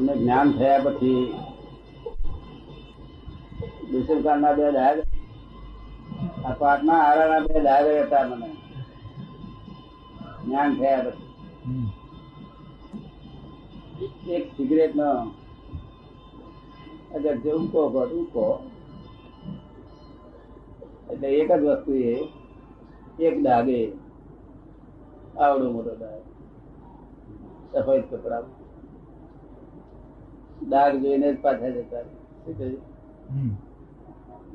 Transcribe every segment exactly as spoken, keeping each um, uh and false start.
અમને જ્ઞાન થયા પછી દુષ્કાળના બે ડાયર આ પાઠમાં આરાના બે ડાયર હતા. મને જ્ઞાન થયા પછી એક સિગરેટ નો અગર જે ઊંકો ઊંકો એટલે એક જ વસ્તુ એ એક ડાગે આવડો મોટો ડાગ સફેદ કપડા ડાગ જોઈને જ પાછા જતા.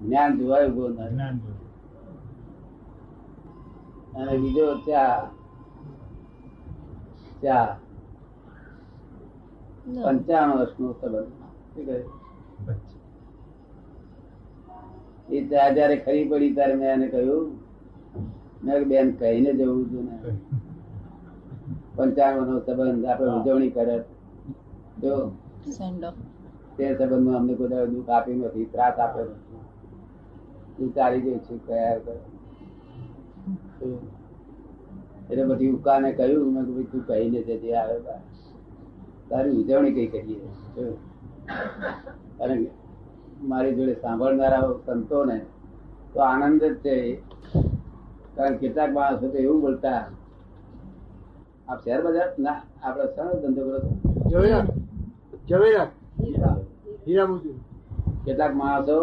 જ્ઞાન જોવાયું બહુ ના. અને બીજો ચા ચા પંચાણું વર્ષ નો સંબંધ એ ચા જયારે ખરી પડી ત્યારે મેં એને કહ્યું મેં બેન કહીને જવું છું ને પંચાણું નો સંબંધ આપણે ઉજવણી કરે જો તે સંબંધમાં અમને કોઈ દુઃખ આપી નથી, ત્રાસ આપ્યો નથી. હું ચાલી ગઈ છું કયા એટલે પછી ઉકાને કહ્યું મેં તું કહીને જતી આવે તારી ઉજવણી કઈ કરીએ. અને મારી જોડે સાંભળનારા સંતોને તો આનંદ જ છે. કારણ કેટલાક માણસો તો એવું બોલતા આપ શેર બજાર ના આપડે સારો ધંધો કરો. કેટલાક માણસો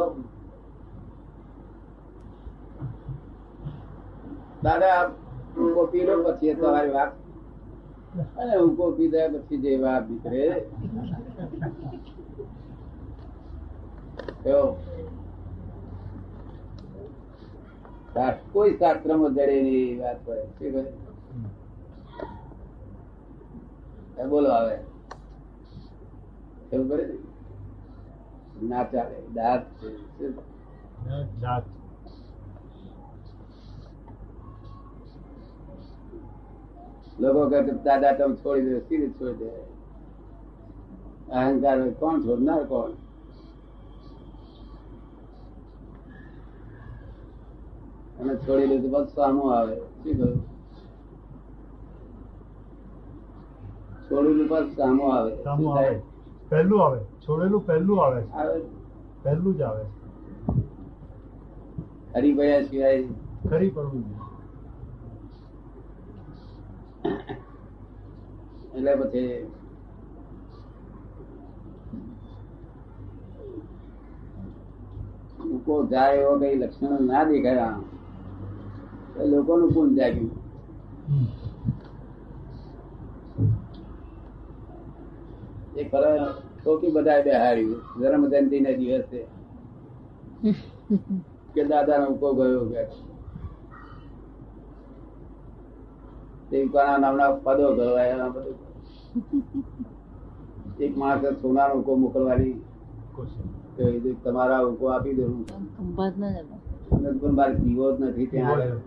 દાદા ઊંઘો પીરો પછી તમારી વાત અને ઊંઘો પીધા પછી જે વાત નીકળે કોઈ શાસ્ત્ર માં જડેલી વાત કરે બોલો આવે એવું કરે ના ચાલે. દાંત લોકો કહે દાદા તમે છોડી દે સીધી છોડી દે અહંકાર કોણ છોડનાર કોણ. અને છોડી દે તો બસ સામું આવે શું કહ્યું છોડેલું બસ સામું આવે પહેલું આવે છોડેલું પહેલું આવે પહેલું જ આવે. હરી ભયા સિવાય ખરી પડવું એટલે પછી લોકો જાય એવા કઈ લક્ષણો ના દેખાયા લોકો નું કોણ જાગ્યું. એ ખરા ટોકી બધા બેહાર્યું જન્મ જયંતિ ના દિવસે કે દાદા નો ઉકો ગયો દેવકાના નામના પદો ગળવાયા બધું. એક માણસે સોનાનો ઉકો મોકલવાની કોશિશ તમારા ઉકો આપી દેવું મારે દીવો જ નથી ત્યાં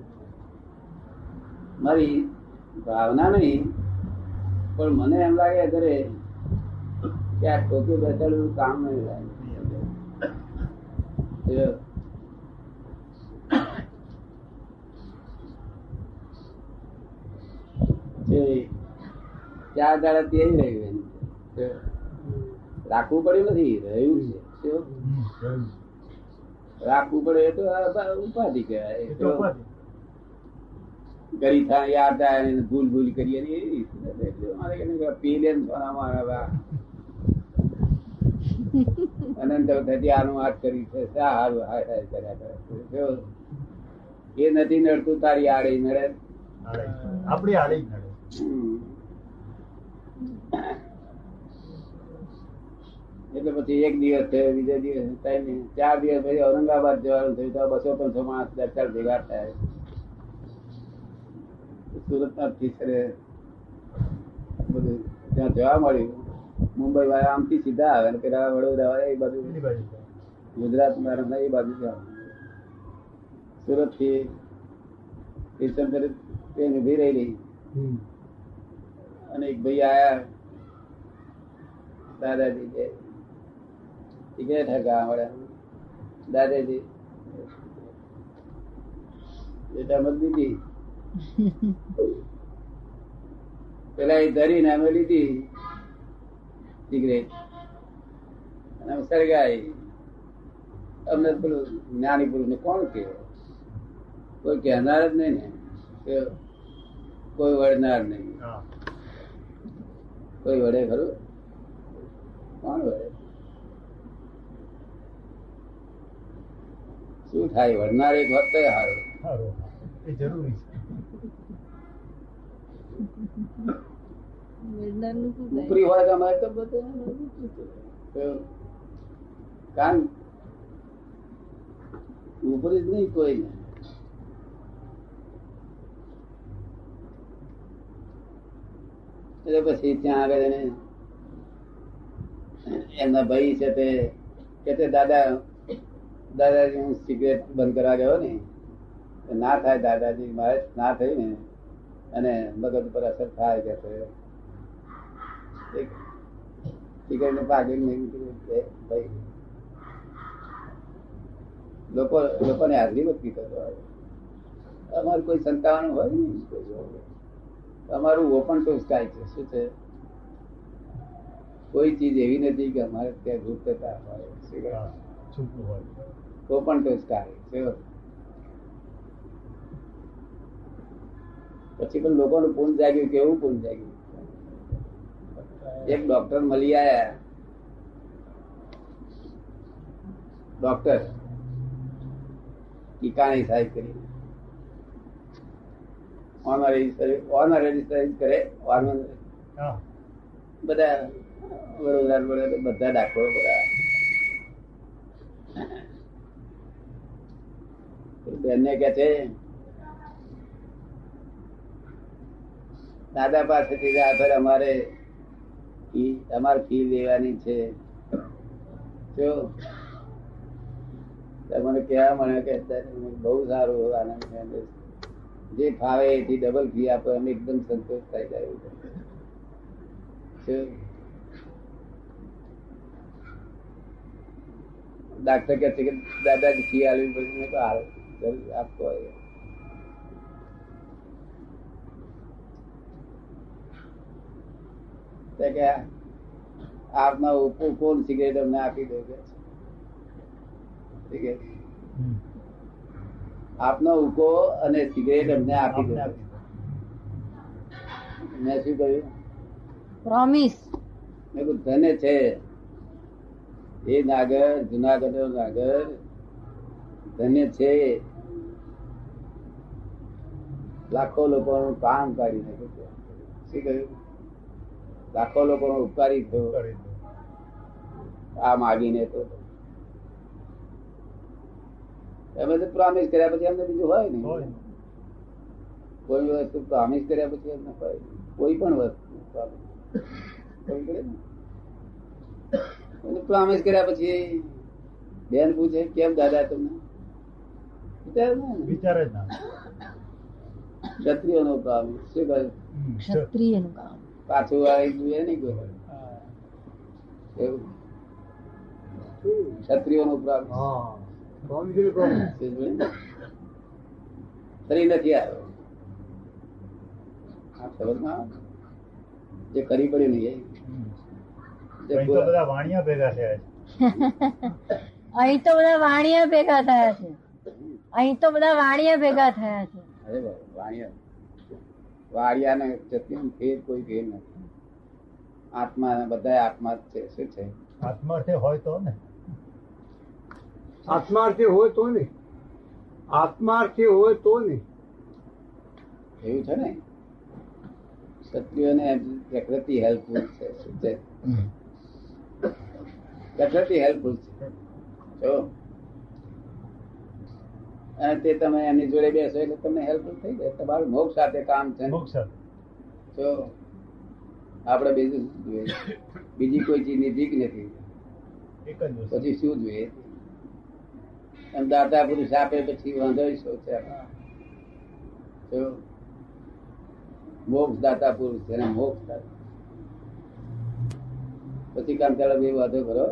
મારી ભાવના નહીં પણ મને એમ લાગે અત્યારે કે આ ટોકી બેસાડું કામ નહીં લાગે. ચાર દાડા તે રહ્યું રાખવું પડ્યું નથી રહ્યું છે રાખવું પડે તો ઉપાધિ કહેવાય. ગરી થા યાદ આવે ભૂલ ભૂલ કરીએ એ નથી નડતું તારી આડે નડે આપડી આડે નડે. એટલે પછી એક દિવસ થયો બીજા દિવસ થાય ચાર દિવસ પછી ઔરંગાબાદ જવાનું થયું તો બસો પાંચસો માણસ દરચાર ભેગા થાય. સુરત ના ટીચરે બધું ત્યાં જોવા મળ્યું મુંબઈ વાળા આમથી સીધા આવે ને પેલા વડોદરા વાળા એ બાજુ ગુજરાત વાળા એ બાજુ જવા સુરત થી સ્ટેશન પર ટ્રેન ઉભી રહેલી. અને એક ભાઈ આયા દાદાજી ટિકિટ હકા વડે દાદાજી બેટા મત દીધી પેલા એ ધરીને અમે લીધી સર્ગાઈ અમને પેલું જ્ઞાની પુરુષ ને કોણ કહેવાય? કોઈ કહેનાર જ નહીં ને, કોઈ વળનાર નહીં, કોઈ વળે ખરું? કોણ વળે? શું થાય વળનાર એક વખતે હારો એ જરૂરી છે. ઉપરી હોય અમારે તો બધું કારણ ઉપરી જ નહીં કોઈ ને. એટલે પછી ત્યાં આગળ એમના ભાઈ છે તે કે દાદા દાદાજી હું સિગરેટ બંધ કરવા ગયો ને, ના થાય દાદાજી મારે ના થઈ ને અને મગજ પર અસર થાય કે સિગરેટ ને પાકી ભાઈ લોકો લોકોને હાજરી બધી કરતો. અમારે કોઈ સંતાવાનું હોય ને, અમારું ઓપન ટોસ થાય છે. શું છે? કોઈ ચીજ એવી નથી કે અમારે ત્યાં ગુપ્તતા હોય. ઓપન ટોસ થાય પછી પણ લોકોનું પૂન જાગ્યું. કેવું પૂન જાગ્યું? એક ડોક્ટર મળી આવ્યા. ડોક્ટર ટીકાણી સાહેબ કરી દાદા પાસેથી અમારે અમારે ફી લેવાની છે. જો તમને કહેવા મળે કે બહુ સારું આનંદ છે, જે ફાવે એથી ડબલ ફી આપે, અમે એકદમ સંતોષ થઈ જાય. ડાક્ટર કહે છે કે દાદાજી ફી આવી પડશે તો આપતો હોય. આપના ઓપો કોણ સિગરેટ અમને આપી દે છે? સિગરેટ આપનો ઉકો અને સિગરેટ અમને આપી દે. મેં શું કહ્યું? પ્રોમિસ. મેં કહ્યું ધને છે એ નાગર, જુનાગઢ નાગર ધન્ય છે, લાખો લોકોનું કામ કાઢી નાખ્યું. શું કહ્યું? લાખો લોકોનો ઉપકારી થયો આ માગીને. તો એમે તો પ્રોમિસ કર્યા પછી એમને બીજું હોય ને? કોઈ વસ્તુ પ્રોમિસ કર્યા પછી એમને હોય કોઈ પણ વસ્તુ પ્રોમિસ કર્યા પછી બેન પૂછે કેમ દાદા તમને વિચાર જ ના. ક્ષત્રિયનો પ્રોમિસ. શું કહે? ક્ષત્રિયનું કામ પાછું આવી જોઈએ નહીં કોઈ. ક્ષત્રિયનો પ્રોમિસ ફરી નથી આવ્યો. સમજમાં જે કરી પડ્યું નહીં. વાણિયા ભેગા થયા છે અહીં તો બધા વાણિયા ભેગા થયા છે અહીં તો બધા વાણિયા ભેગા થયા છે અરે વાણિયા વાણિયા ને જતી ફેર કોઈ ફેર નથી. આત્મા બધા આત્મા જ છે. શું છે? આત્માર્થે હોય તો ને આત્માર્થી હોય તો ને આત્માર્થી હોય તો ને એવું છે ને. સત્યોને પ્રકૃતિ હેલ્પફુલ છે. શું છે? પ્રકૃતિ હેલ્પફુલ છે. અને તે તમે એમની જોડે બેસો એટલે તમને હેલ્પફુલ થઈ જાય. તમારું મોક્ષ સાથે કામ છે. જો આપણે બીજું શું જોઈએ? બીજી કોઈ ચીજની ભીખ નથી. પછી શું જોઈએ? દાદા પુરુષ આપે પછી વાંધો છે. મોક્ષ દાતા પુરુષ છે. મોક્ષ પછી કામ ચાલો બે વાંધો કરો.